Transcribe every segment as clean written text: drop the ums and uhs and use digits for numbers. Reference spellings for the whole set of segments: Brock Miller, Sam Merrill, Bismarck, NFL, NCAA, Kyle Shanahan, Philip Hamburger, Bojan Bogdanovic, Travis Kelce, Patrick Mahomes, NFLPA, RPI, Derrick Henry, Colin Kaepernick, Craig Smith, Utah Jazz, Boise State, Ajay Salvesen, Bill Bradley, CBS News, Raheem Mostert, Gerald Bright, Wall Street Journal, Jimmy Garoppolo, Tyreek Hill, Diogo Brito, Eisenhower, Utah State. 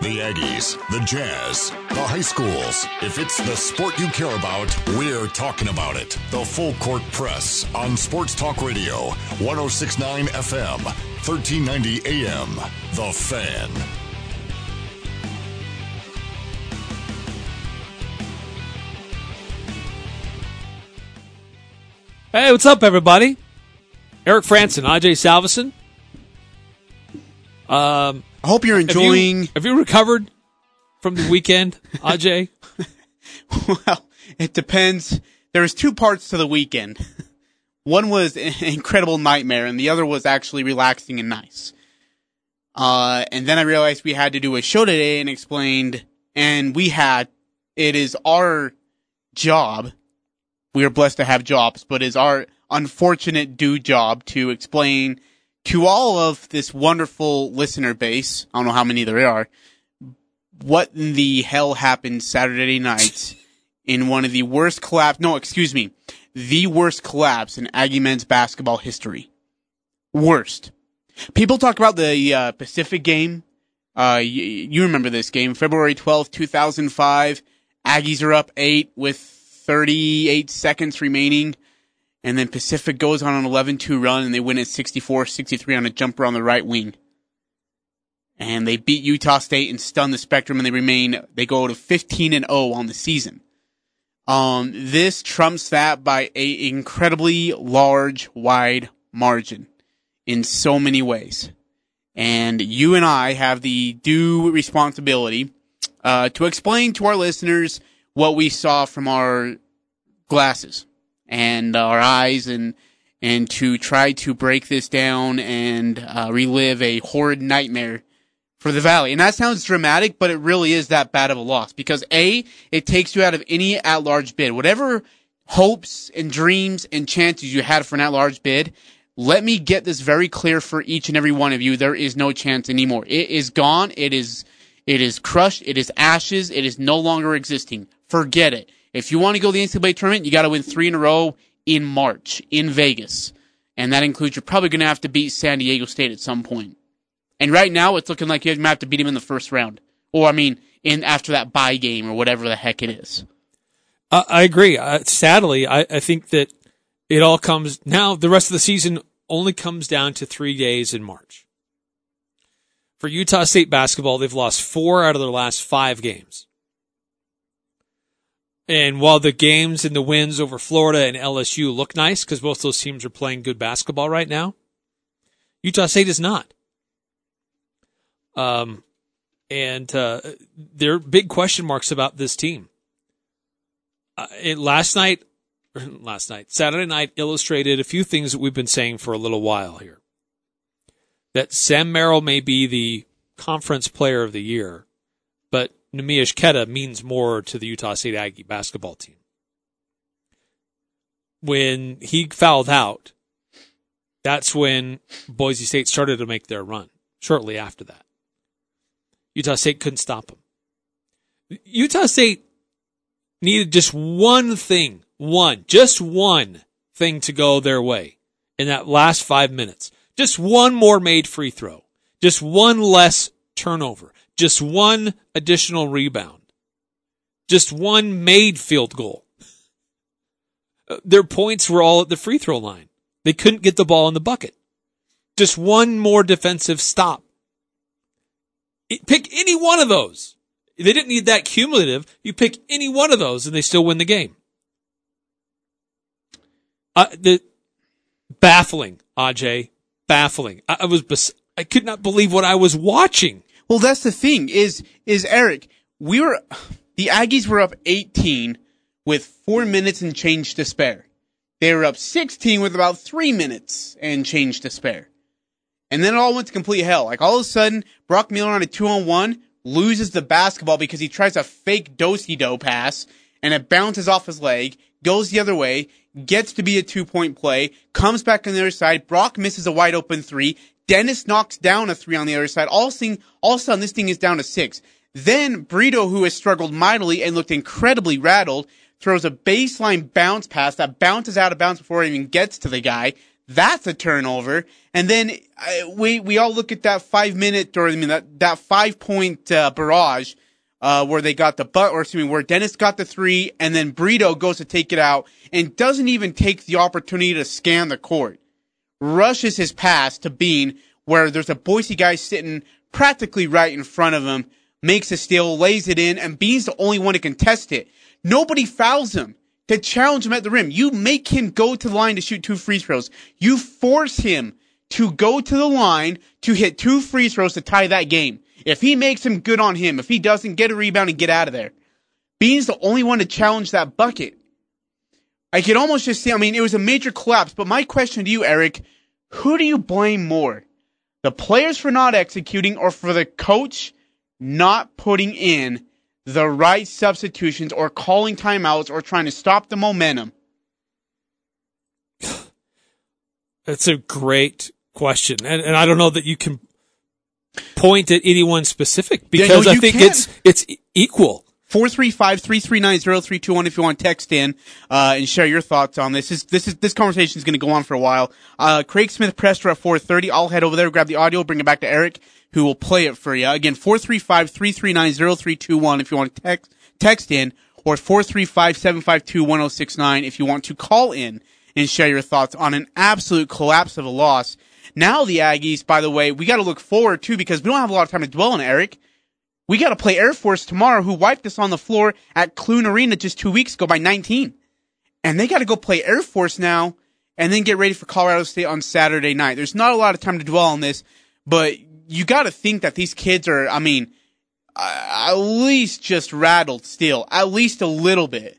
The Aggies, the Jazz, the high schools. If it's the sport you care about, we're talking about it. The Full Court Press on Sports Talk Radio, 106.9 FM, 1390 AM. The Fan. Hey, what's up, everybody? Eric Frandsen, Ajay Salvesen. I hope you're enjoying... Have you recovered from the weekend, Ajay? Well, it depends. There was two parts to the weekend. One was an incredible nightmare, and the other was actually relaxing and nice. And then I realized we had to do a show today and explained, and it is our job. We are blessed to have jobs, but it's our unfortunate due job to explain to all of this wonderful listener base, I don't know how many there are, what in the hell happened Saturday night in one of the worst collapse, the worst collapse in Aggie men's basketball history. Worst. People talk about the Pacific game. You remember this game, February 12th, 2005. Aggies are up 8 with 38 seconds remaining. And then Pacific goes on an 11-2 run, and they win at 64-63 on a jumper on the right wing. And they beat Utah State and stun the Spectrum, and they go to 15-0 on the season. This trumps that by a incredibly large, wide margin in so many ways. And you and I have the due responsibility to explain to our listeners what we saw from our glasses and our eyes, and to try to break this down and relive a horrid nightmare for the Valley. And that sounds dramatic, but it really is that bad of a loss because, A, it takes you out of any at-large bid. Whatever hopes and dreams and chances you had for an at-large bid, let me get this very clear for each and every one of you. There is no chance anymore. It is gone. It is crushed. It is ashes. It is no longer existing. Forget it. If you want to go to the NCAA tournament, you got to win 3 in a row in March in Vegas. And that includes you're probably going to have to beat San Diego State at some point. And right now, it's looking like you might have to beat them in the first round. Or, in after that bye game or whatever the heck it is. I agree. Sadly, I think that it all comes... Now, the rest of the season only comes down to 3 days in March. For Utah State basketball, they've lost 4 out of their last 5 games. And while the games and the wins over Florida and LSU look nice, because both those teams are playing good basketball right now, Utah State is not. And there are big question marks about this team. Saturday night illustrated a few things that we've been saying for a little while here. That Sam Merrill may be the conference player of the year, but Neemias Queta means more to the Utah State Aggie basketball team. When he fouled out, that's when Boise State started to make their run. Shortly after that, Utah State couldn't stop him. Utah State needed just one thing to go their way in that last 5 minutes. Just one more made free throw. Just one less turnover. Just one additional rebound. Just one made field goal. Their points were all at the free throw line. They couldn't get the ball in the bucket. Just one more defensive stop. Pick any one of those. They didn't need that cumulative. You pick any one of those and they still win the game. Baffling, Ajay. Baffling. I could not believe what I was watching. Well, that's the thing is Eric, the Aggies were up 18 with 4 minutes and change to spare. They were up 16 with about 3 minutes and change to spare. And then it all went to complete hell. Like all of a sudden, Brock Miller on a 2-on-1 loses the basketball because he tries a fake do-si-do pass and it bounces off his leg, goes the other way, gets to be a 2-point play, comes back on the other side, Brock misses a wide open three, Dennis knocks down a 3 on the other side. All of a sudden, this thing is down to 6. Then Brito, who has struggled mightily and looked incredibly rattled, throws a baseline bounce pass that bounces out of bounds before it even gets to the guy. That's a turnover. And then we all look at that 5 minute, or I mean that 5 point barrage where they got the butt, or excuse me, where Dennis got the three, and then Brito goes to take it out and doesn't even take the opportunity to scan the court. Rushes his pass to Bean, where there's a Boise guy sitting practically right in front of him, makes a steal, lays it in, and Bean's the only one to contest it. Nobody fouls him to challenge him at the rim. You make him go to the line to shoot two free throws. You force him to go to the line to hit two free throws to tie that game. If he makes him, good on him. If he doesn't, get a rebound and get out of there. Bean's the only one to challenge that bucket. I could almost just say, I mean, it was a major collapse, but my question to you, Eric, who do you blame more? The players for not executing, or for the coach not putting in the right substitutions, or calling timeouts, or trying to stop the momentum? That's a great question. And I don't know that you can point at anyone specific, because I think it's equal. 435-339-0321 if you want to text in and share your thoughts on this. This conversation is going to go on for a while. Craig Smith presser at 4:30. I'll head over there, grab the audio, bring it back to Eric, who will play it for you. Again, 435-339-0321 if you want to text in, or 435-752-1069 if you want to call in and share your thoughts on an absolute collapse of a loss. Now the Aggies, by the way, we got to look forward to, because we don't have a lot of time to dwell on it, Eric. We got to play Air Force tomorrow, who wiped us on the floor at Clune Arena just 2 weeks ago by 19. And they got to go play Air Force now and then get ready for Colorado State on Saturday night. There's not a lot of time to dwell on this, but you got to think that these kids are, I mean, at least just rattled still, at least a little bit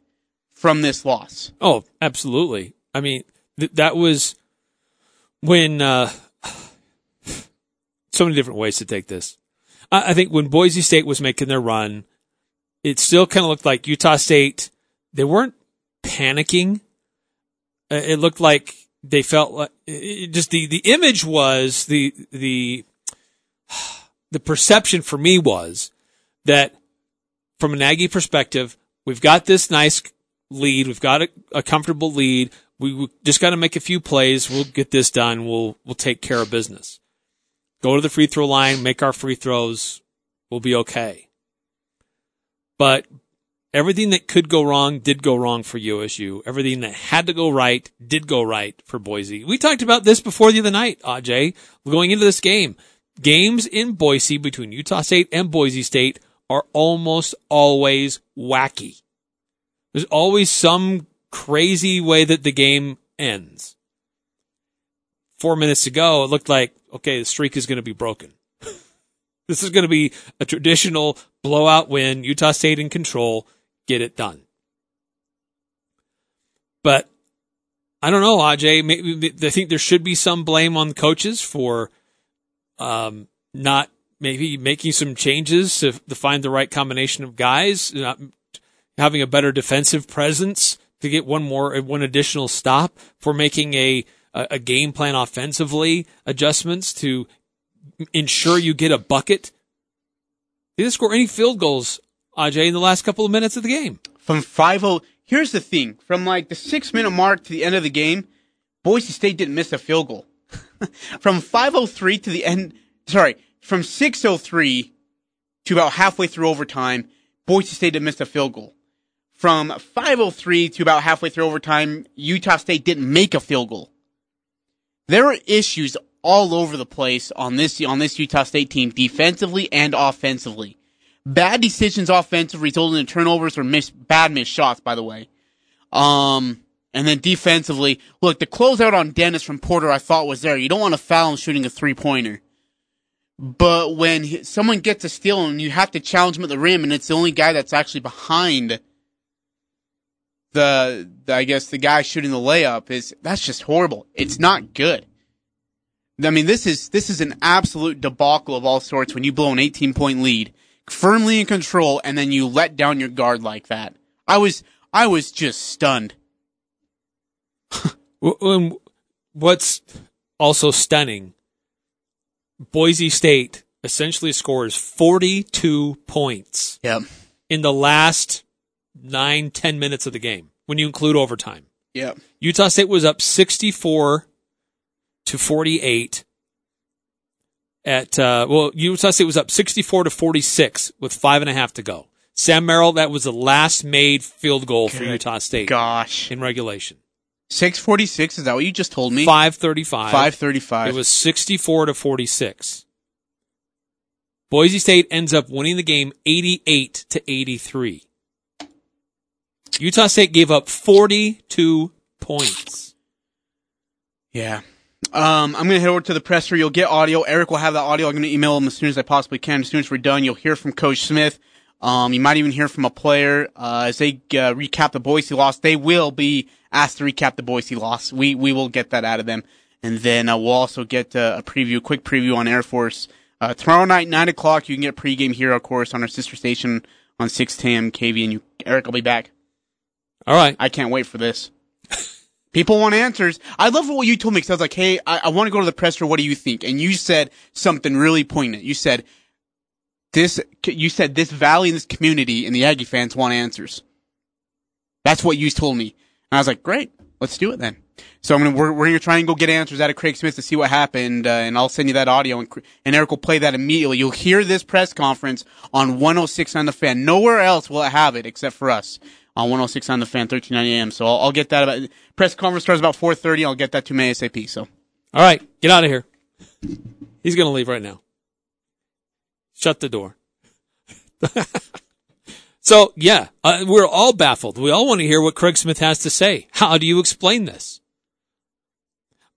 from this loss. Oh, absolutely. I mean, that was when so many different ways to take this. I think when Boise State was making their run, it still kind of looked like Utah State, they weren't panicking. It looked like they felt like it just the image was the perception for me was that from an Aggie perspective, we've got this nice lead. We've got a comfortable lead. We just got to make a few plays. We'll get this done. We'll take care of business. Go to the free throw line, make our free throws, we'll be okay. But everything that could go wrong did go wrong for USU. Everything that had to go right did go right for Boise. We talked about this before the other night, Ajay, going into this game. Games in Boise between Utah State and Boise State are almost always wacky. There's always some crazy way that the game ends. 4 minutes ago, it looked like, okay, the streak is going to be broken. This is going to be a traditional blowout win. Utah State in control. Get it done. But I don't know, Ajay. Maybe I think there should be some blame on the coaches for not maybe making some changes to find the right combination of guys, not having a better defensive presence to get one additional stop, for making a game plan offensively, adjustments to ensure you get a bucket. They didn't score any field goals, Ajay, in the last couple of minutes of the game. From 5-0, here's the thing. From like the 6-minute mark to the end of the game, Boise State didn't miss a field goal. From 5:03 to the end, sorry, from 6:03 to about halfway through overtime, Boise State didn't miss a field goal. From 5:03 to about halfway through overtime, Utah State didn't make a field goal. There are issues all over the place on this Utah State team, defensively and offensively. Bad decisions offensively resulting in turnovers, or bad missed shots, by the way. And then defensively, look, the closeout on Dennis from Porter I thought was there. You don't want to foul him shooting a three-pointer. But when someone gets a steal and you have to challenge him at the rim, and it's the only guy that's actually behind the guy shooting the layup, that's just horrible. It's not good. I mean, this is an absolute debacle of all sorts when you blow an 18-point lead, firmly in control, and then you let down your guard like that. I was just stunned. What's also stunning, Boise State essentially scores 42 points. Yep. In the last 9-10 minutes of the game, when you include overtime. Yeah. Utah State was up 64 to 48 at, well, Utah State was up 64-46 with 5.5 to go. Sam Merrill, that was the last made field goal for Utah State. Gosh. In regulation. 6:46, is that what you just told me? 5:35. 5:35. It was 64-46. Boise State ends up winning the game 88-83. Utah State gave up 42 points. Yeah. I'm going to head over to the presser. You'll get audio. Eric will have the audio. I'm going to email him as soon as I possibly can. As soon as we're done, you'll hear from Coach Smith. You might even hear from a player, as they, recap the Boise loss. They will be asked to recap the Boise loss. We will get that out of them. And then, we'll also get a quick preview on Air Force. Tomorrow night, 9:00, you can get pregame here, of course, on our sister station on 610 KVNU. Eric will be back. All right. I can't wait for this. People want answers. I love what you told me, because I was like, hey, I want to go to the presser. What do you think? And you said something really poignant. You said this valley in this community and the Aggie fans want answers. That's what you told me. And I was like, great, let's do it then. So we're going to try and go get answers out of Craig Smith to see what happened, and I'll send you that audio, and Eric will play that immediately. You'll hear this press conference on 106 on the Fan. Nowhere else will it have it except for us on 106 on the Fan, 1390 AM. So I'll get that. Press conference starts about 4:30. I'll get that to me ASAP. So, all right, get out of here. He's going to leave right now. Shut the door. So, yeah, we're all baffled. We all want to hear what Craig Smith has to say. How do you explain this?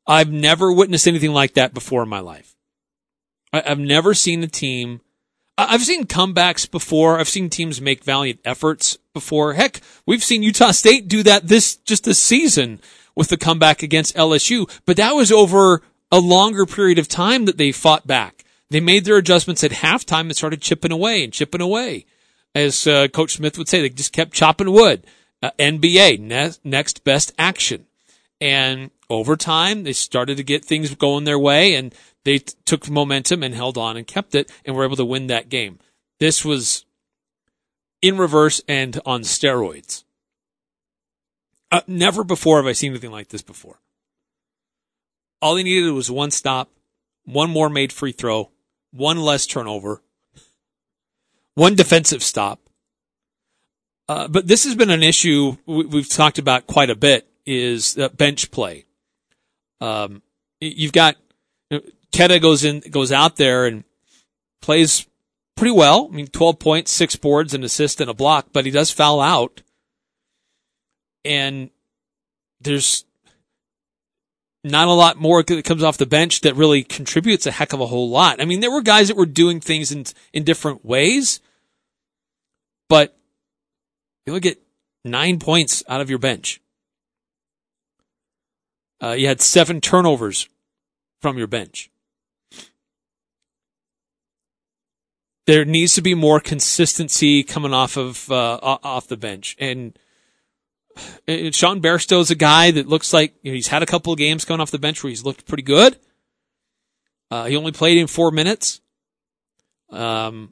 I've never witnessed anything like that before in my life. I've never seen a team. I've seen comebacks before. I've seen teams make valiant efforts before. Heck, we've seen Utah State do that this season with the comeback against LSU. But that was over a longer period of time that they fought back. They made their adjustments at halftime and started chipping away. As Coach Smith would say, they just kept chopping wood. NBA, next best action. And over time, they started to get things going their way, and they took momentum and held on and kept it, and were able to win that game. This was in reverse and on steroids. Never before have I seen anything like this before. All they needed was one stop, one more made free throw, one less turnover, one defensive stop. But this has been an issue we've talked about quite a bit, is bench play. You've got, Queta goes out there and plays pretty well. I mean, 12 points, 6 boards, an assist, and a block, but he does foul out. And there's not a lot more that comes off the bench that really contributes a heck of a whole lot. I mean, there were guys that were doing things in different ways, but you look at 9 points out of your bench. You had 7 turnovers from your bench. There needs to be more consistency coming off the bench, and Sean Bairstow's a guy that looks like, you know, he's had a couple of games coming off the bench where he's looked pretty good. He only played in 4 minutes. Had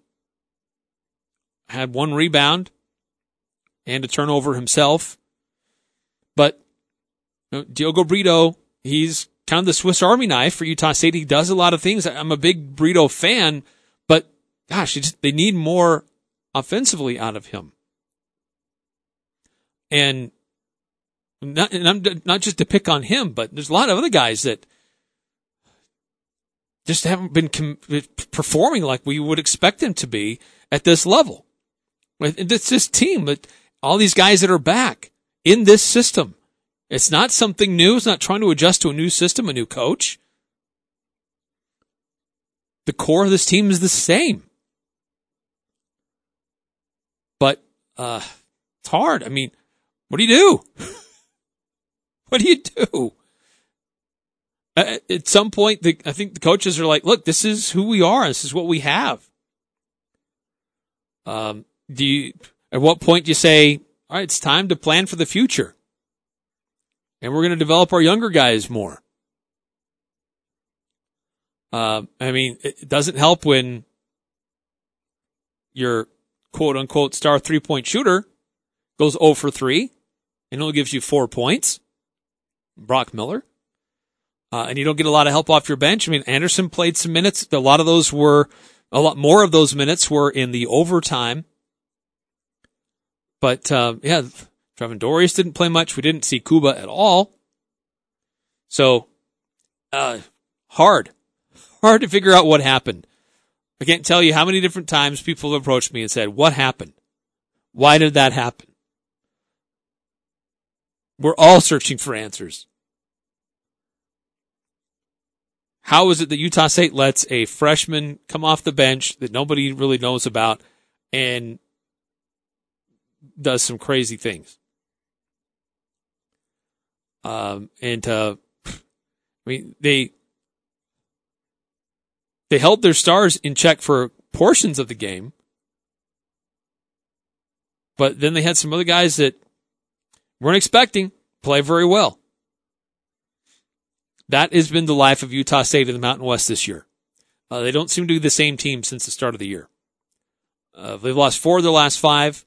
1 rebound and a turnover himself. But Diogo Brito, he's kind of the Swiss Army knife for Utah State. He does a lot of things. I'm a big Brito fan, but gosh, they need more offensively out of him. And I'm not just to pick on him, but there's a lot of other guys that just haven't been performing like we would expect them to be at this level. It's this team, but all these guys that are back in this system. It's not something new. It's not trying to adjust to a new system, a new coach. The core of this team is the same. But it's hard. I mean, what do you do? What do you do? At some point, I think the coaches are like, look, this is who we are. This is what we have. At what point do you say, all right, it's time to plan for the future, and we're going to develop our younger guys more? I mean, it doesn't help when your quote-unquote star three-point shooter goes 0 for 3. It only gives you 4 points. Brock Miller. and you don't get a lot of help off your bench. I mean, Anderson played some minutes. A lot more of those minutes were in the overtime. But, yeah, Trevon Dorius didn't play much. We didn't see Kuba at all. So, hard to figure out what happened. I can't tell you how many different times people have approached me and said, what happened? Why did that happen? We're all searching for answers. How is it that Utah State lets a freshman come off the bench that nobody really knows about and does some crazy things? They held their stars in check for portions of the game, but then they had some other guys that weren't expecting play very well. That has been the life of Utah State in the Mountain West this year. They don't seem to be the same team since the start of the year. They've lost 4 of their last 5.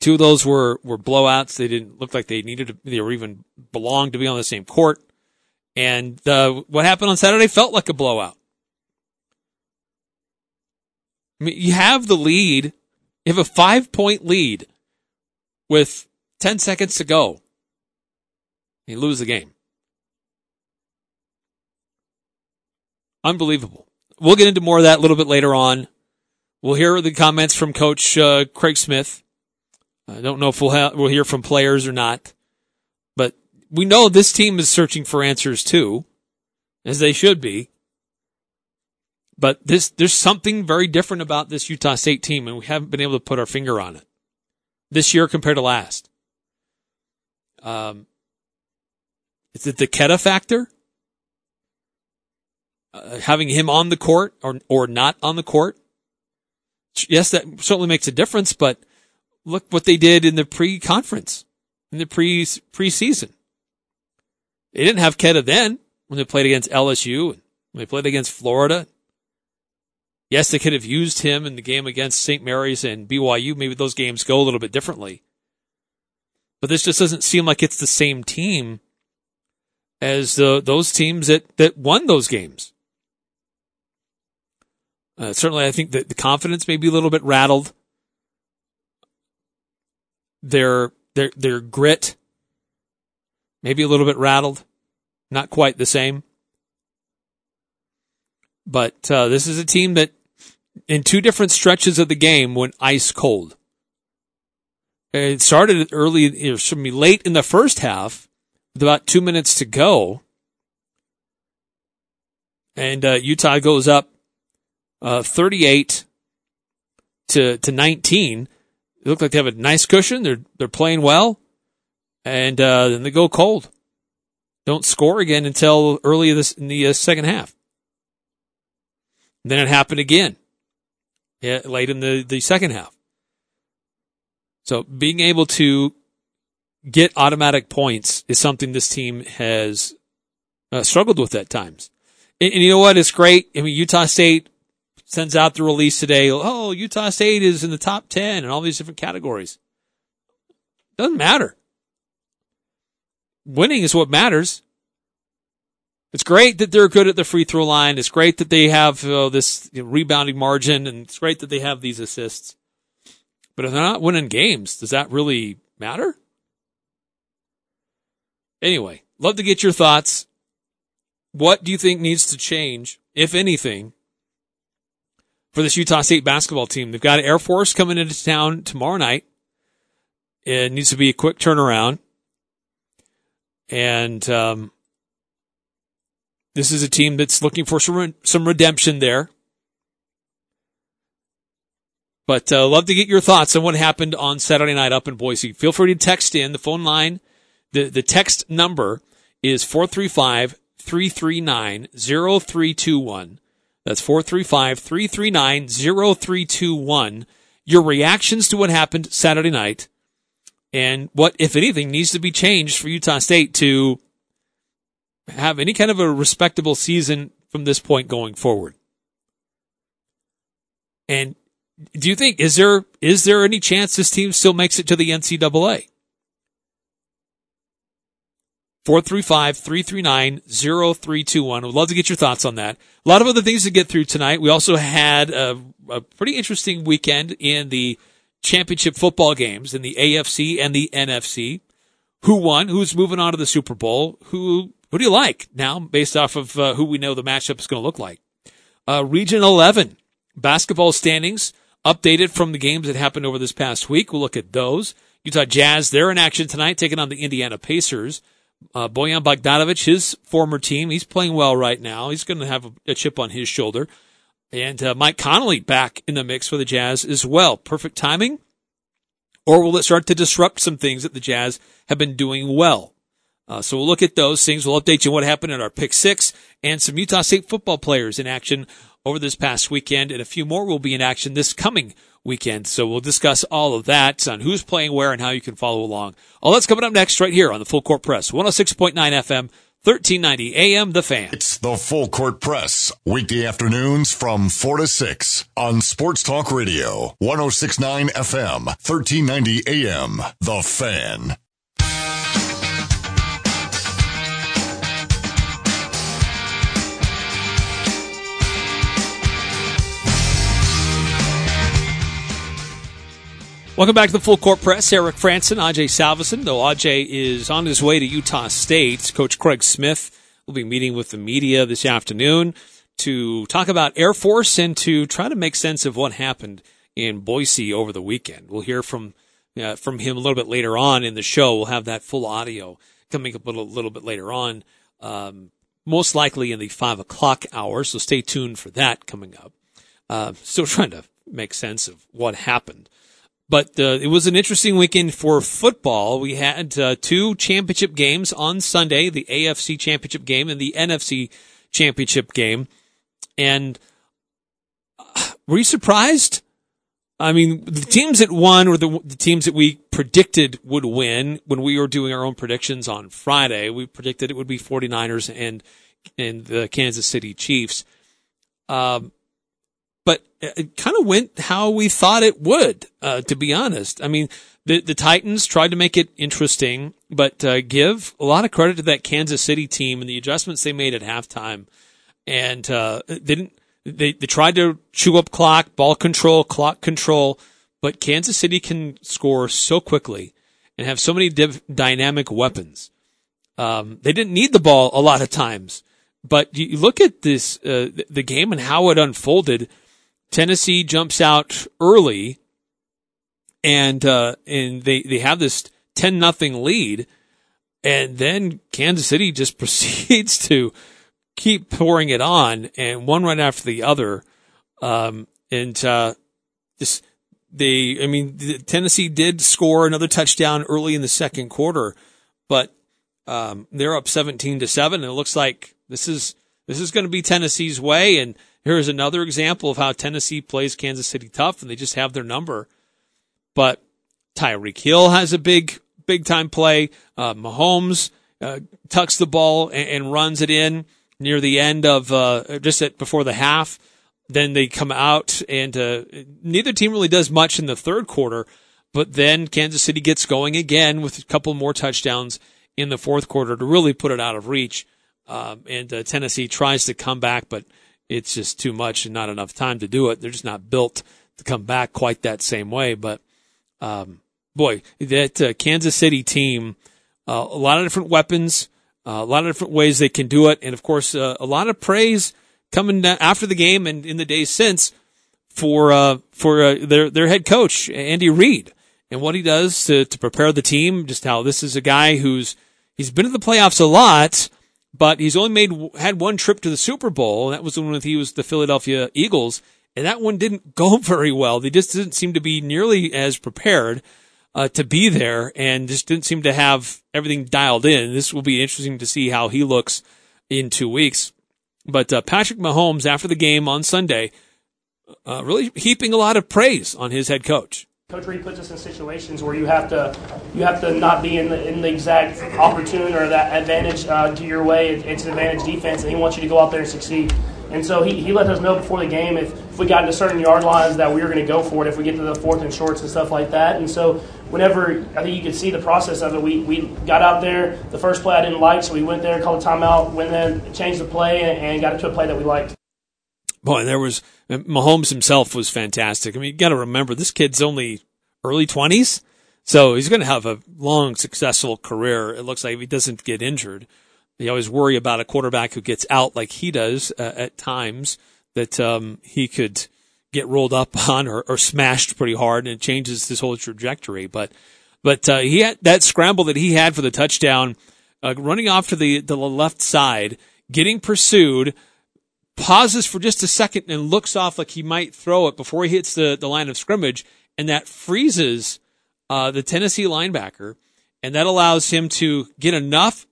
2 of those were blowouts. They didn't look like they were even belonged to be on the same court. And what happened on Saturday felt like a blowout. I mean, you have the lead. You have a 5-point lead with 10 seconds to go. You lose the game. Unbelievable. We'll get into more of that a little bit later on. We'll hear the comments from Coach Craig Smith. I don't know if we'll hear from players or not, but we know this team is searching for answers too, as they should be. But there's something very different about this Utah State team, and we haven't been able to put our finger on it this year compared to last. Is it the Queta factor? Having him on the court or not on the court. Yes, that certainly makes a difference, but look what they did in the pre-conference, in the preseason. They didn't have Queta then when they played against LSU and when they played against Florida. Yes, they could have used him in the game against St. Mary's and BYU. Maybe those games go a little bit differently. But this just doesn't seem like it's the same team as those teams that won those games. Certainly, I think that the confidence may be a little bit rattled. Their grit may be a little bit rattled. Not quite the same. But this is a team that, in 2 different stretches of the game, went ice cold. It started late in the first half, with about 2 minutes to go. And Utah goes up 38 to 19. They look like they have a nice cushion. They're playing well, and then they go cold. Don't score again until early in the second half. And then it happened again, late in the second half. So being able to get automatic points is something this team has struggled with at times. And you know what? It's great. I mean, Utah State sends out the release today. Oh, Utah State is in the top 10 in all these different categories. Doesn't matter. Winning is what matters. It's great that they're good at the free throw line. It's great that they have this rebounding margin, and it's great that they have these assists. But if they're not winning games, does that really matter? Anyway, love to get your thoughts. What do you think needs to change, if anything, for this Utah State basketball team? They've got Air Force coming into town tomorrow night. It needs to be a quick turnaround. And this is a team that's looking for some redemption there. But love to get your thoughts on what happened on Saturday night up in Boise. Feel free to text in. The phone line, the text number is 435-339-0321. That's 435-339-0321. Your reactions to what happened Saturday night and what, if anything, needs to be changed for Utah State to have any kind of a respectable season from this point going forward. And do you think, is there any chance this team still makes it to the NCAA? 435-339-0321. We'd love to get your thoughts on that. A lot of other things to get through tonight. We also had a pretty interesting weekend in the championship football games in the AFC and the NFC. Who won? Who's moving on to the Super Bowl? Who do you like now based off of who we know the matchup is going to look like? Region 11 basketball standings updated from the games that happened over this past week. We'll look at those. Utah Jazz, they're in action tonight, taking on the Indiana Pacers. Bojan Bogdanovic, his former team, he's playing well right now. He's going to have a chip on his shoulder. And Mike Conley back in the mix for the Jazz as well. Perfect timing? Or will it start to disrupt some things that the Jazz have been doing well? So we'll look at those things. We'll update you on what happened in our Pick 6 and some Utah State football players in action over this past weekend, and a few more will be in action this coming weekend. So we'll discuss all of that on who's playing where and how you can follow along. All that's coming up next right here on the Full Court Press, 106.9 FM, 1390 AM, The Fan. It's the Full Court Press, weekday afternoons from 4 to 6 on Sports Talk Radio, 106.9 FM, 1390 AM, The Fan. Welcome back to the Full Court Press. Eric Frandsen, Ajay Salvesen. Though Ajay is on his way to Utah State, Coach Craig Smith will be meeting with the media this afternoon to talk about Air Force and to try to make sense of what happened in Boise over the weekend. We'll hear from him a little bit later on in the show. We'll have that full audio coming up a little bit later on, most likely in the 5 o'clock hour, so stay tuned for that coming up. Still trying to make sense of what happened. But it was an interesting weekend for football. We had two championship games on Sunday, the AFC championship game and the NFC championship game. And were you surprised? I mean, the teams that won were the teams that we predicted would win when we were doing our own predictions on Friday. We predicted it would be 49ers and the Kansas City Chiefs. But it kind of went how we thought it would, to be honest. I mean, the Titans tried to make it interesting, but give a lot of credit to that Kansas City team and the adjustments they made at halftime. And they tried to chew up clock, ball control, clock control, but Kansas City can score so quickly and have so many dynamic weapons. They didn't need the ball a lot of times. But you look at this the game and how it unfolded. Tennessee jumps out early, and they have this 10-0 lead, and then Kansas City just proceeds to keep pouring it on, and one right after the other. Tennessee did score another touchdown early in the second quarter, but they're up 17-7, and it looks like this is going to be Tennessee's way. And here's another example of how Tennessee plays Kansas City tough, and they just have their number. But Tyreek Hill has a big-time play. Mahomes tucks the ball and runs it in near the end of before the half. Then they come out, and neither team really does much in the third quarter, but then Kansas City gets going again with a couple more touchdowns in the fourth quarter to really put it out of reach. Tennessee tries to come back, but it's just too much and not enough time to do it. They're just not built to come back quite that same way. But, that Kansas City team, a lot of different weapons, a lot of different ways they can do it. And, of course, a lot of praise coming after the game and in the days since for their head coach, Andy Reid, and what he does to prepare the team, just how this is a guy he's been in the playoffs a lot, but he's only had one trip to the Super Bowl, and that was the one when he was the Philadelphia Eagles, and that one didn't go very well. They just didn't seem to be nearly as prepared to be there, and just didn't seem to have everything dialed in. This will be interesting to see how he looks in 2 weeks. But Patrick Mahomes, after the game on Sunday, really heaping a lot of praise on his head coach. Coach Reid puts us in situations where you have to not be in the exact opportune or that advantage to your way. It's an advantage defense, and he wants you to go out there and succeed. And so he let us know before the game if we got into certain yard lines that we were going to go for it, if we get to the fourth and shorts and stuff like that. And so whenever, I think you could see the process of it, we got out there. The first play I didn't like, so we went there, called a timeout, went in, changed the play, and got it to a play that we liked. Boy, there was – Mahomes himself was fantastic. I mean, you got to remember, this kid's only early 20s, so he's going to have a long, successful career. It looks like if he doesn't get injured. You always worry about a quarterback who gets out like he does at times, that he could get rolled up on or smashed pretty hard, and it changes his whole trajectory. But he had that scramble that he had for the touchdown, running off to the left side, getting pursued, pauses for just a second and looks off like he might throw it before he hits the line of scrimmage, and that freezes the Tennessee linebacker, and that allows him to get enough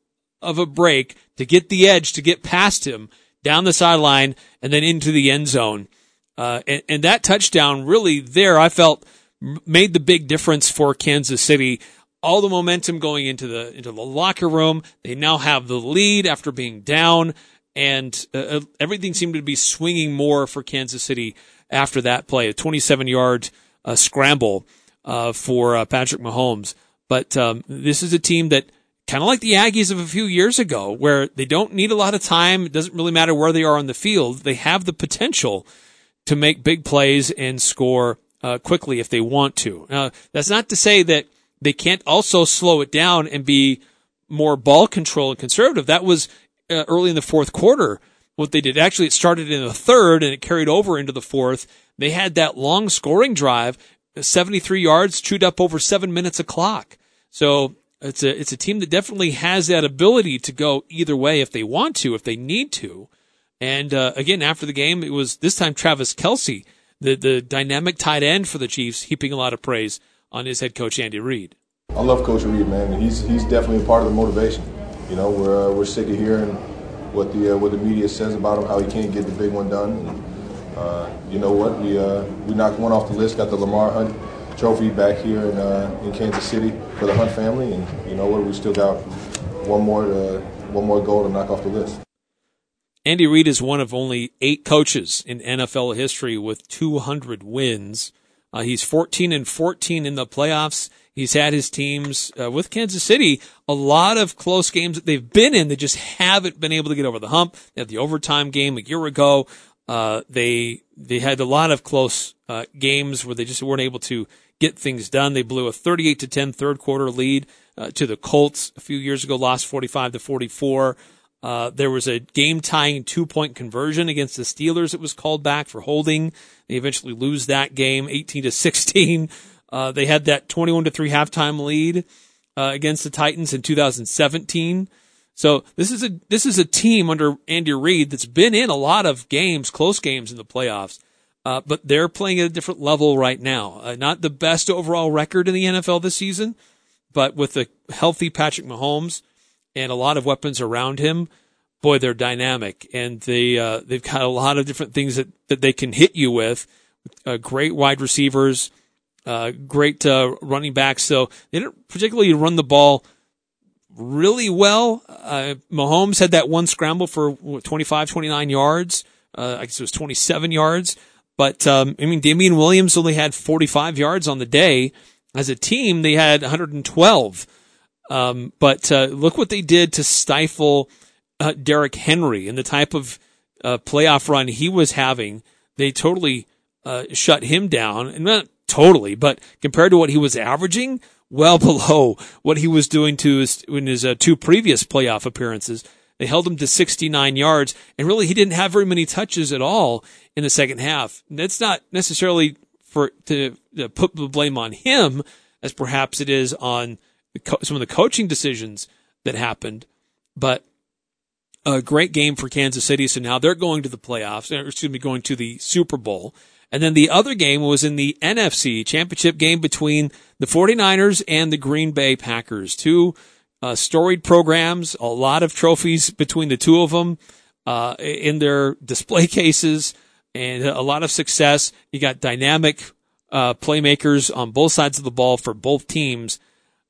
of a break to get the edge, to get past him down the sideline and then into the end zone. And that touchdown really there, I felt, made the big difference for Kansas City. All the momentum going into the locker room. They now have the lead after being down, and everything seemed to be swinging more for Kansas City after that play, a 27-yard scramble for Patrick Mahomes. But this is a team that, kind of like the Aggies of a few years ago, where they don't need a lot of time. It doesn't really matter where they are on the field. They have the potential to make big plays and score quickly if they want to. Now, that's not to say that they can't also slow it down and be more ball control and conservative. That was early in the fourth quarter what they did. Actually, it started in the third and it carried over into the fourth. They had that long scoring drive, 73 yards, chewed up over 7 minutes of clock. So, it's a team that definitely has that ability to go either way if they want to, if they need to. And again, after the game, it was this time Travis Kelce, the dynamic tight end for the Chiefs, heaping a lot of praise on his head coach, Andy Reid. I love Coach Reid, man. He's definitely a part of the motivation. You know, we're sick of hearing what the media says about him, how he can't get the big one done. And, you know what? We knocked one off the list, got the Lamar Hunt Trophy back here in Kansas City for the Hunt family, and you know what? We still got one more goal to knock off the list. Andy Reid is one of only 8 coaches in NFL history with 200 wins. He's 14-14 in the playoffs. He's had his teams with Kansas City a lot of close games that they've been in. They just haven't been able to get over the hump. They had the overtime game a year ago. They had a lot of close games where they just weren't able to get things done. They blew a 38-10 third quarter lead to the Colts a few years ago, lost 45-44. There was a game-tying 2-point conversion against the Steelers. It was called back for holding. They eventually lose that game, 18-16. They had that 21-3 halftime lead against the Titans in 2017. So this is a team under Andy Reid that's been in a lot of games, close games in the playoffs, but they're playing at a different level right now. Not the best overall record in the NFL this season, but with a healthy Patrick Mahomes and a lot of weapons around him, boy, they're dynamic, and they've got a lot of different things that they can hit you with. Great wide receivers, great running backs. So they didn't particularly run the ball really well. Mahomes had that one scramble for 29 yards. I guess it was 27 yards. But, Damian Williams only had 45 yards on the day. As a team, they had 112. But look what they did to stifle Derrick Henry and the type of playoff run he was having. They totally shut him down. And not totally, but compared to what he was averaging, well below what he was doing in his 2 previous playoff appearances. They held him to 69 yards, and really he didn't have very many touches at all in the second half. And that's not necessarily to put the blame on him, as perhaps it is on some of the coaching decisions that happened. But a great game for Kansas City, so now they're going to the Super Bowl. And then the other game was in the NFC championship game between the 49ers and the Green Bay Packers. Two storied programs, a lot of trophies between the two of them in their display cases, and a lot of success. You got dynamic playmakers on both sides of the ball for both teams.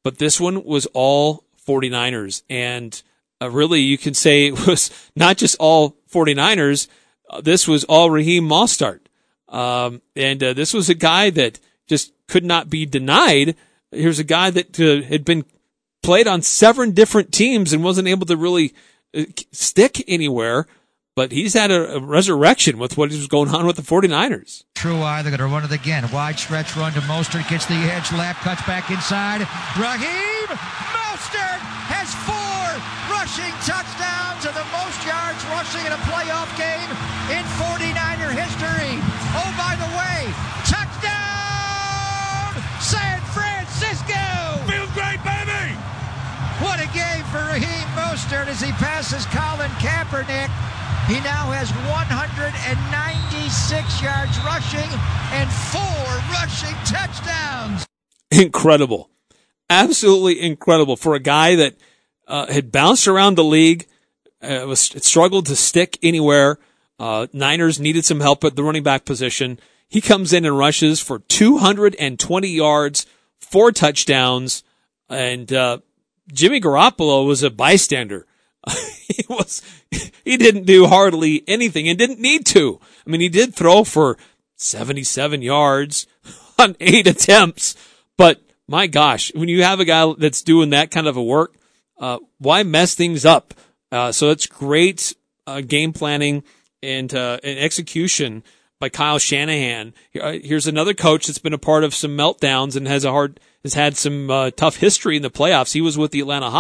But this one was all 49ers. And really, you can say it was not just all 49ers, This was all Raheem Mostert. And this was a guy that just could not be denied. Here's a guy that had been played on 7 different teams and wasn't able to really stick anywhere. But he's had a resurrection with what was going on with the 49ers. True eye, they're going to run it again. Wide stretch run to Mostert, gets the edge lap, cuts back inside. Raheem Mostert has 4 rushing touchdowns and the most yards rushing in a playoff game in 49er history. Oh, by the way, touchdown San Francisco! Feels great, baby! What a game for Raheem Mostert as he passes Colin Kaepernick. He now has 196 yards rushing and 4 rushing touchdowns. Incredible. Absolutely incredible for a guy that had bounced around the league, struggled to stick anywhere. Niners needed some help at the running back position. He comes in and rushes for 220 yards, 4 touchdowns, and Jimmy Garoppolo was a bystander. He didn't do hardly anything and didn't need to. I mean, he did throw for 77 yards on 8 attempts, but my gosh, when you have a guy that's doing that kind of a work, why mess things up? So it's great game planning and execution by Kyle Shanahan. Here's another coach that's been a part of some meltdowns and has had some tough history in the playoffs. He was with the Atlanta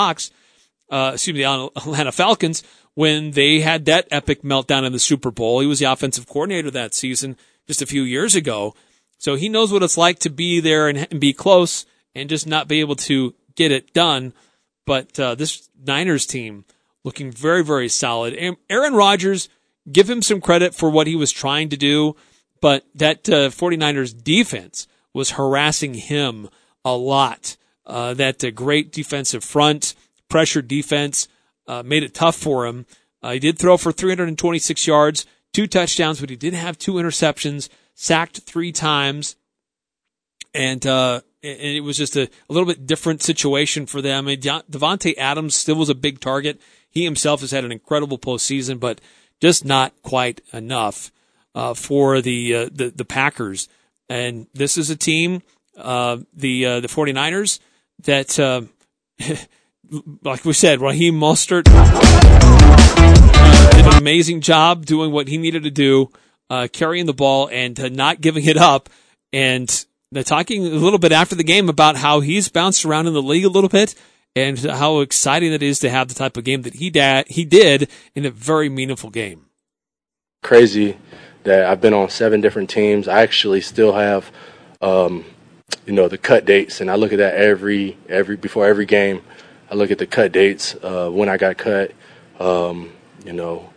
Falcons when they had that epic meltdown in the Super Bowl. He was the offensive coordinator that season just a few years ago. So he knows what it's like to be there and be close and just not be able to get it done. But this Niners team looking very, very solid. Aaron Rodgers, give him some credit for what he was trying to do, but that 49ers defense was harassing him a lot. That great defensive front, pressure defense, made it tough for him. He did throw for 326 yards, 2 touchdowns, but he did have 2 interceptions, sacked 3 times. And it was just a little bit different situation for them. I mean, Devontae Adams still was a big target. He himself has had an incredible postseason, but just not quite enough, for the Packers. And this is a team, the 49ers that, like we said, Raheem Mostert did an amazing job doing what he needed to do, carrying the ball and not giving it up. And they're talking a little bit after the game about how he's bounced around in the league a little bit and how exciting it is to have the type of game that he did in a very meaningful game. Crazy that I've been on 7 different teams. I actually still have, the cut dates, and I look at that before every game. I look at the cut dates, when I got cut, been on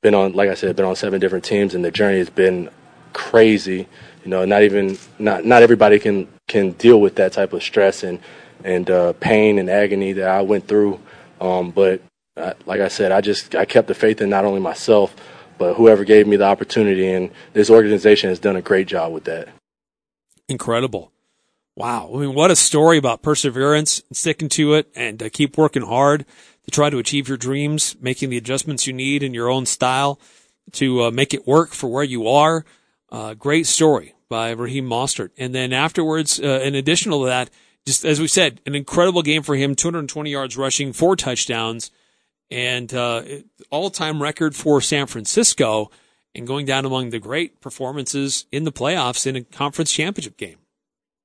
7 different teams, and the journey has been crazy. Not everybody can deal with that type of stress and pain and agony that I went through. But I kept the faith in not only myself, but whoever gave me the opportunity, and this organization has done a great job with that. Incredible. Wow. I mean, what a story about perseverance and sticking to it and keep working hard to try to achieve your dreams, making the adjustments you need in your own style to make it work for where you are. Great story by Raheem Mostert. And then afterwards, in addition to that, just as we said, an incredible game for him, 220 yards rushing, 4 touchdowns, and all-time record for San Francisco, and going down among the great performances in the playoffs in a conference championship game.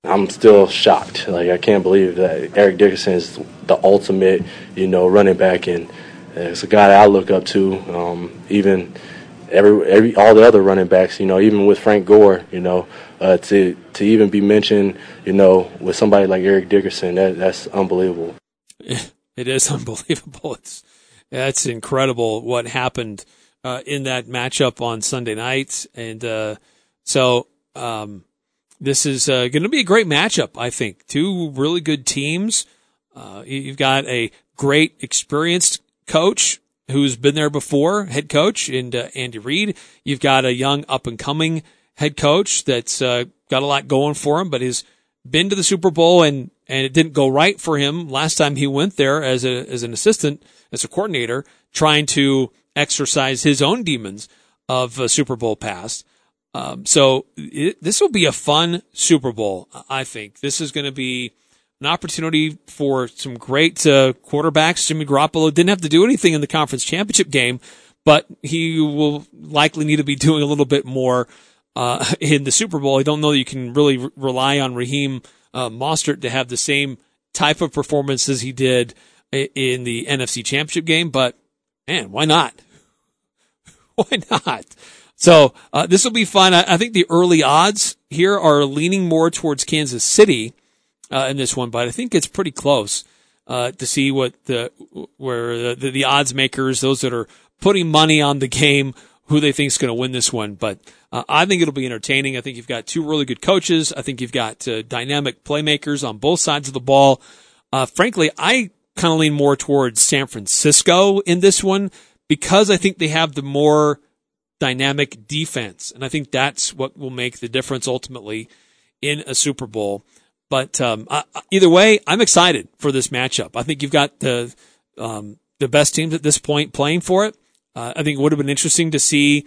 I'm still shocked. I can't believe that Eric Dickerson is the ultimate, running back, and it's a guy that I look up to. Even all the other running backs, even with Frank Gore, to even be mentioned, with somebody like Eric Dickerson, that's unbelievable. It is unbelievable. That's incredible what happened in that matchup on Sunday night, and so. This is going to be a great matchup, I think. 2 really good teams. You've got a great, experienced coach who's been there before, head coach, and Andy Reid. You've got a young, up-and-coming head coach that's got a lot going for him, but has been to the Super Bowl, and it didn't go right for him last time he went there as an assistant, as a coordinator, trying to exercise his own demons. of Super Bowl past. So this will be a fun Super Bowl, I think. This is going to be an opportunity for some great quarterbacks. Jimmy Garoppolo didn't have to do anything in the conference championship game, but he will likely need to be doing a little bit more in the Super Bowl. I don't know that you can really rely on Raheem Mostert to have the same type of performance as he did in the NFC championship game, but man, why not? Why not? So this will be fun. I think the early odds here are leaning more towards Kansas City in this one, but I think it's pretty close to see what the odds makers, those that are putting money on the game, who they think is going to win this one. But I think it'll be entertaining. I think you've got two really good coaches. I think you've got dynamic playmakers on both sides of the ball. Frankly, I kind of lean more towards San Francisco in this one because I think they have the more dynamic defense. And I think that's what will make the difference ultimately in a Super Bowl. But either way, I'm excited for this matchup. I think you've got the best teams at this point playing for it. I think it would have been interesting to see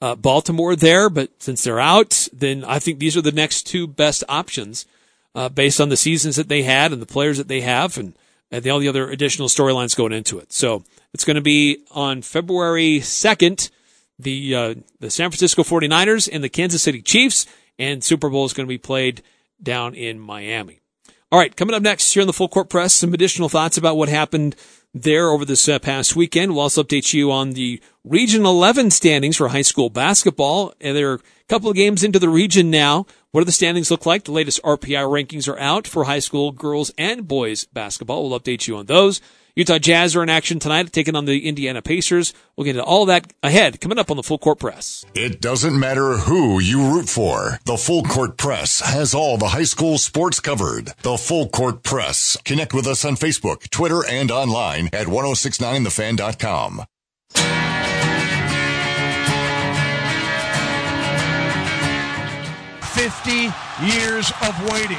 Baltimore there, but since they're out, then I think these are the next two best options based on the seasons that they had and the players that they have and all the other additional storylines going into it. So it's going to be on February 2nd, the San Francisco 49ers and the Kansas City Chiefs, and Super Bowl is going to be played down in Miami. All right, coming up next here on the Full Court Press, some additional thoughts about what happened there over this past weekend. We'll also update you on the Region 11 standings for high school basketball. And there are a couple of games into the region now. What do the standings look like? The latest RPI rankings are out for high school girls and boys basketball. We'll update you on those. Utah Jazz are in action tonight, taking on the Indiana Pacers. We'll get into all that ahead, coming up on the Full Court Press. It doesn't matter who you root for. The Full Court Press has all the high school sports covered. The Full Court Press. Connect with us on Facebook, Twitter, and online at 1069thefan.com. Fifty years of waiting.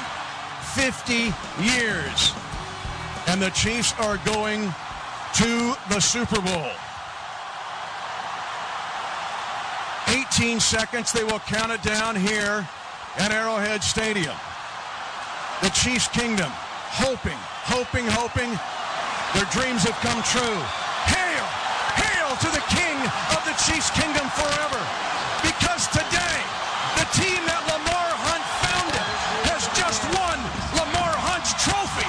And the Chiefs are going to the Super Bowl. 18 seconds, they will count it down here at Arrowhead Stadium. The Chiefs' kingdom, hoping. Their dreams have come true. Hail, hail to the King of the Chiefs' kingdom forever. Because today, the team that Lamar Hunt founded has just won Lamar Hunt's trophy.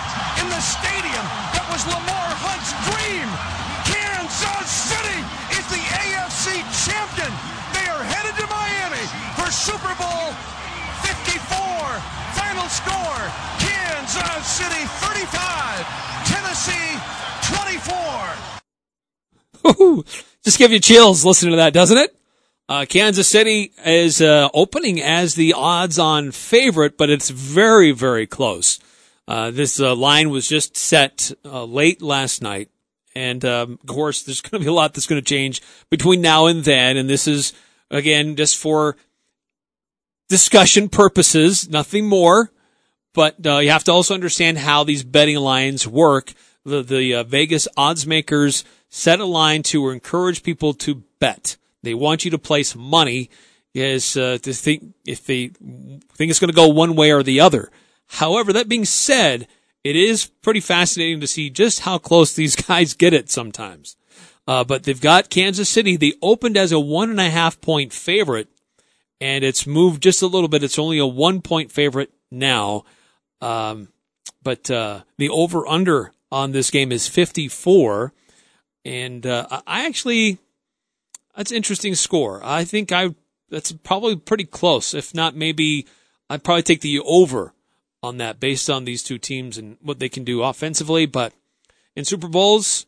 The stadium that was Lamar Hunt's dream. Kansas City is the AFC champion. They are headed to Miami for Super Bowl 54. Final score, Kansas City 35, Tennessee 24. Ooh, just give you chills listening to that, doesn't it? Kansas City is opening as the odds-on favorite, but it's very, very close. This line was just set late last night. And, of course, there's going to be a lot that's going to change between now and then. And this is, again, just for discussion purposes, nothing more. But you have to also understand how these betting lines work. The Vegas odds makers set a line to encourage people to bet. They want you to place money to think if they think it's going to go one way or the other. However, that being said, it is pretty fascinating to see just how close these guys get it sometimes. But they've got Kansas City. They opened as a 1.5-point favorite, and it's moved just a little bit. It's only a 1-point favorite now. But the over-under on this game is 54. And that's an interesting score. I think that's probably pretty close. If not, maybe I'd probably take the over on that based on these two teams and what they can do offensively. But in Super Bowls,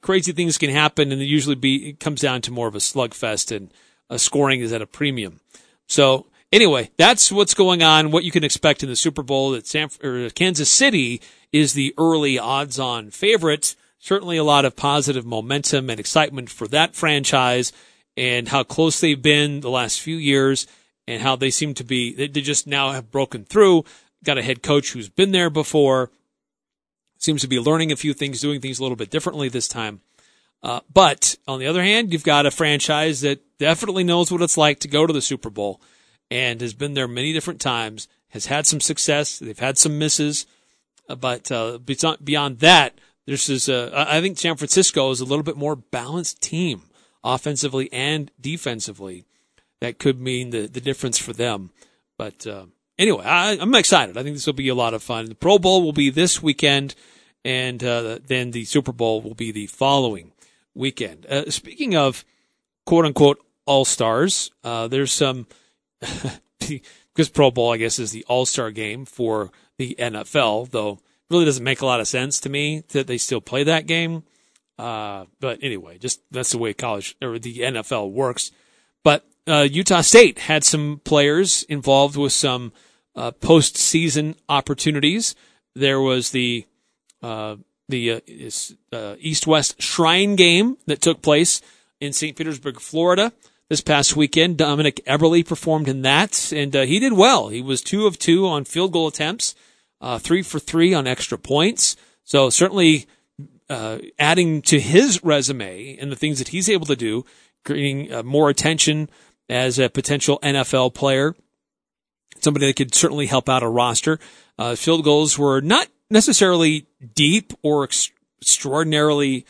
crazy things can happen, and it comes down to more of a slugfest, and scoring is at a premium. So anyway, that's what's going on, what you can expect in the Super Bowl. That Kansas City is the early odds-on favorite. Certainly a lot of positive momentum and excitement for that franchise and how close they've been the last few years and how they seem to be – they just now have broken through. Got a head coach who's been there before, seems to be learning a few things, doing things a little bit differently this time. But on the other hand, you've got a franchise that definitely knows what it's like to go to the Super Bowl and has been there many different times, has had some success. They've had some misses. But beyond that, this is I think San Francisco is a little bit more balanced team offensively and defensively. That could mean the difference for them. But anyway, I'm excited. I think this will be a lot of fun. The Pro Bowl will be this weekend, and then the Super Bowl will be the following weekend. Speaking of quote-unquote all-stars, there's some because Pro Bowl, I guess, is the all-star game for the NFL, though really doesn't make a lot of sense to me that they still play that game. But anyway, just that's the way college or the NFL works. But Utah State had some players involved with some postseason opportunities. There was the East-West Shrine Game that took place in St. Petersburg, Florida, this past weekend. Dominik Eberle performed in that, and he did well. He was 2 of 2 on field goal attempts, 3 for 3 on extra points. So certainly adding to his resume and the things that he's able to do, creating more attention as a potential NFL player, somebody that could certainly help out a roster. Field goals were not necessarily deep or extraordinarily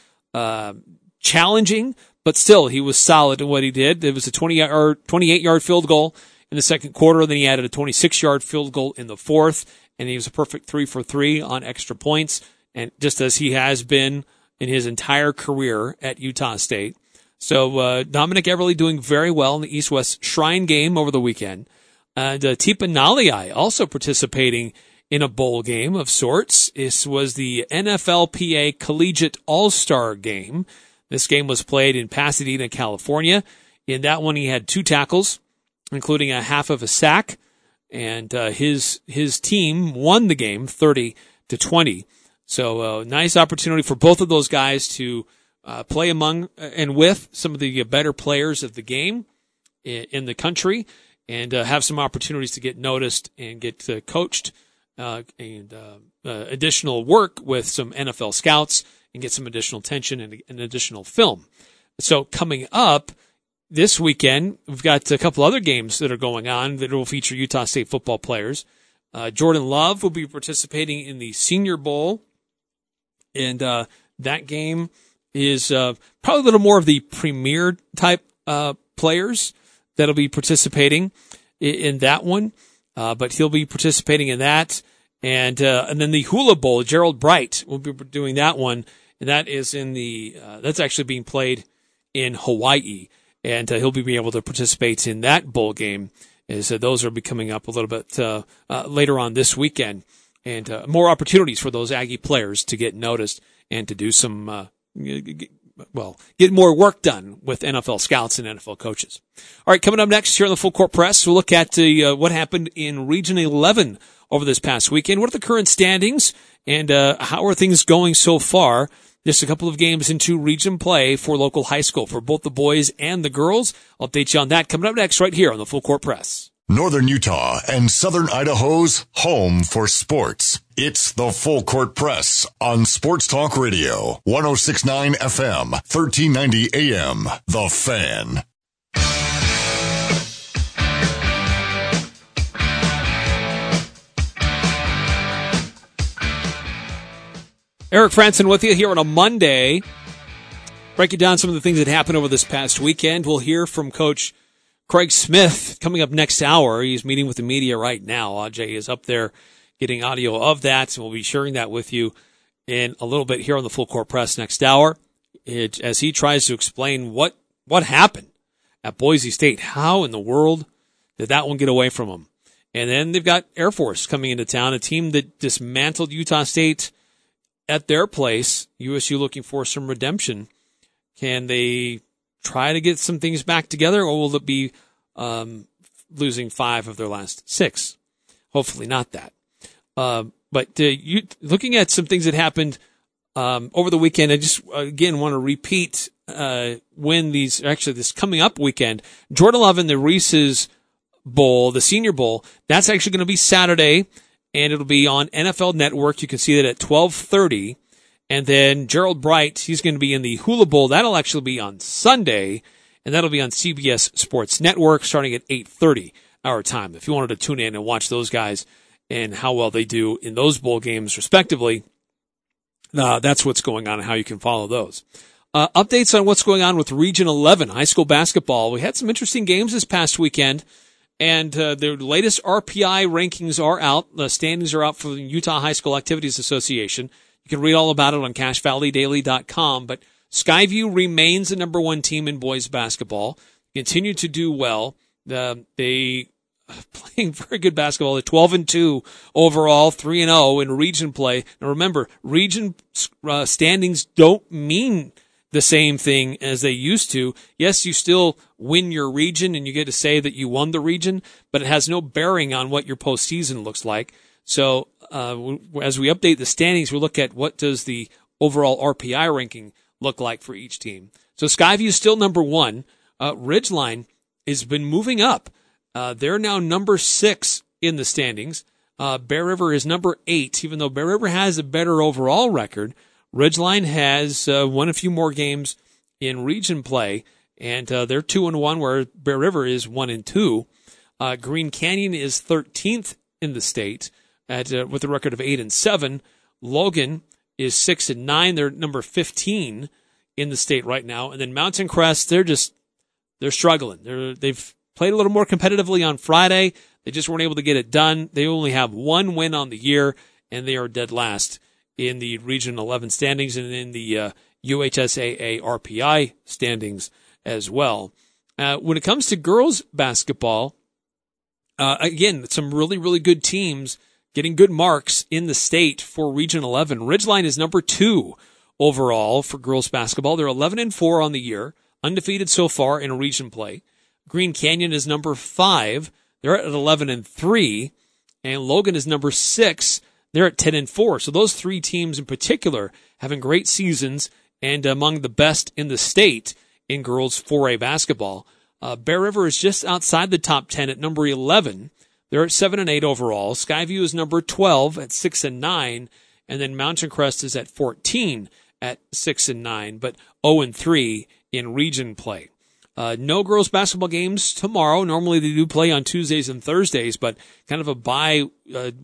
challenging, but still, he was solid in what he did. It was a 28-yard field goal in the second quarter. Then he added a 26-yard field goal in the fourth, and he was a perfect 3 for 3 on extra points, and just as he has been in his entire career at Utah State. So Dominik Eberle doing very well in the East-West Shrine Game over the weekend. And Tipa Naliyai also participating in a bowl game of sorts. This was the NFLPA Collegiate All-Star Game. This game was played in Pasadena, California. In that one, he had 2 tackles, including a half of a sack, and his team won the game 30-20. So nice opportunity for both of those guys to play among and with some of the better players of the game in the country, and have some opportunities to get noticed and get coached and additional work with some NFL scouts, and get some additional attention and an additional film. So coming up this weekend, we've got a couple other games that are going on that will feature Utah State football players. Jordan Love will be participating in the Senior Bowl, and that game is probably a little more of the premier type players that'll be participating in that one. But he'll be participating in that, and then the Hula Bowl. Gerald Bright will be doing that one. And that is in the that's actually being played in Hawaii, and he'll be able to participate in that bowl game. And so those will be coming up a little bit later on this weekend, and more opportunities for those Aggie players to get noticed and to do some get more work done with NFL scouts and NFL coaches. All right, coming up next here on the Full Court Press, we'll look at what happened in Region 11 over this past weekend. What are the current standings, and how are things going so far? Just a couple of games into region play for local high school for both the boys and the girls. I'll update you on that coming up next right here on the Full Court Press. Northern Utah and Southern Idaho's home for sports. It's the Full Court Press on Sports Talk Radio, 106.9 FM, 1390 AM, The Fan. Eric Frandsen with you here on a Monday. Breaking down some of the things that happened over this past weekend. We'll hear from Coach Craig Smith coming up next hour. He's meeting with the media right now. Ajay is up there getting audio of that, and we'll be sharing that with you in a little bit here on the Full Court Press next hour as he tries to explain what happened at Boise State. How in the world did that one get away from him? And then they've got Air Force coming into town, a team that dismantled Utah State at their place. USU looking for some redemption. Can they try to get some things back together, or will it be losing 5 of their last 6? Hopefully not that. But looking at some things that happened over the weekend, I just, again, want to repeat this coming up weekend, Jordan Love and the Reese's Bowl, the Senior Bowl, that's actually going to be Saturday, and it'll be on NFL Network. You can see that at 12:30. And then Gerald Bright, he's going to be in the Hula Bowl. That'll actually be on Sunday, and that'll be on CBS Sports Network starting at 8:30 our time. If you wanted to tune in and watch those guys and how well they do in those bowl games respectively, that's what's going on and how you can follow those. Updates on what's going on with Region 11 high school basketball. We had some interesting games this past weekend, and their latest RPI rankings are out. The standings are out for the Utah High School Activities Association. You can read all about it on CashValleyDaily.com, but Skyview remains the number one team in boys basketball. Continue to do well. They are playing very good basketball. They're 12-2 overall, 3-0 in region play. Now remember, region standings don't mean the same thing as they used to. Yes, you still win your region and you get to say that you won the region, but it has no bearing on what your postseason looks like. So as we update the standings, we look at what does the overall RPI ranking look like for each team. So Skyview is still number one. Ridgeline has been moving up. They're now number 6 in the standings. Bear River is number 8, even though Bear River has a better overall record. Ridgeline has won a few more games in region play, and they're 2-1, where Bear River is 1-2. Green Canyon is 13th in the state with a record of 8-7. Logan is 6-9. They're number 15 in the state right now. And then Mountain Crest, they're struggling. They've played a little more competitively on Friday. They just weren't able to get it done. They only have one win on the year, and they are dead last in the Region 11 standings and in the UHSAA RPI standings as well. When it comes to girls basketball, again, some really, really good teams getting good marks in the state for Region 11. Ridgeline is number 2 overall for girls basketball. They're 11-4 on the year, undefeated so far in region play. Green Canyon is number 5. They're at 11-3, and Logan is number 6. They're at 10-4. So those three teams in particular having great seasons and among the best in the state in girls 4A basketball. Bear River is just outside the top 10 at number 11. They're at 7-8 overall. Skyview is number 12 at 6-9, and then Mountain Crest is at 14 at 6-9, but 0-3 in region play. No girls basketball games tomorrow. Normally they do play on Tuesdays and Thursdays, but kind of a bye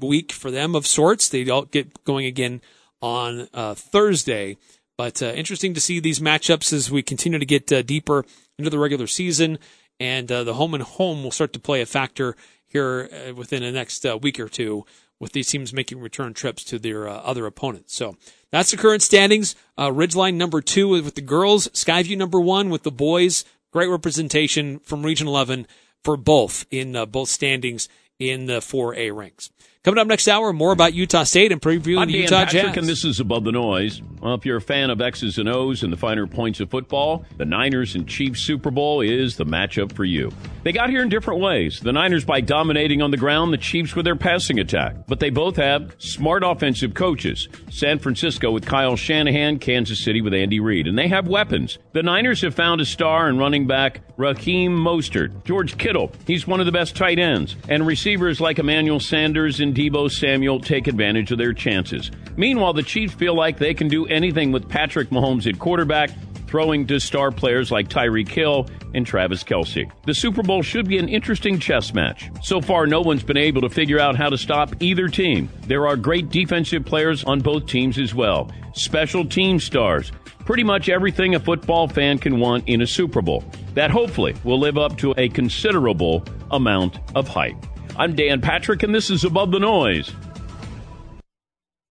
week for them of sorts. They don't get going again on Thursday. But interesting to see these matchups as we continue to get deeper into the regular season, and the home and home will start to play a factor here within the next week or two, with these teams making return trips to their other opponents. So that's the current standings. Ridgeline number 2 with the girls, Skyview number 1 with the boys. Great representation from Region 11 for both in both standings in the 4A ranks. Coming up next hour, more about Utah State and previewing the Utah Jazz. I'm Dan Patrick, and this is Above the Noise. Well, if you're a fan of X's and O's and the finer points of football, the Niners and Chiefs Super Bowl is the matchup for you. They got here in different ways. The Niners by dominating on the ground, the Chiefs with their passing attack. But they both have smart offensive coaches. San Francisco with Kyle Shanahan, Kansas City with Andy Reid. And they have weapons. The Niners have found a star in running back Raheem Mostert. George Kittle, he's one of the best tight ends. And receivers like Emmanuel Sanders and Debo Samuel take advantage of their chances. Meanwhile, the Chiefs feel like they can do anything with Patrick Mahomes at quarterback, throwing to star players like Tyreek Hill and Travis Kelce. The Super Bowl should be an interesting chess match. So far, no one's been able to figure out how to stop either team. There are great defensive players on both teams as well. Special team stars. Pretty much everything a football fan can want in a Super Bowl. That hopefully will live up to a considerable amount of hype. I'm Dan Patrick, and this is Above the Noise.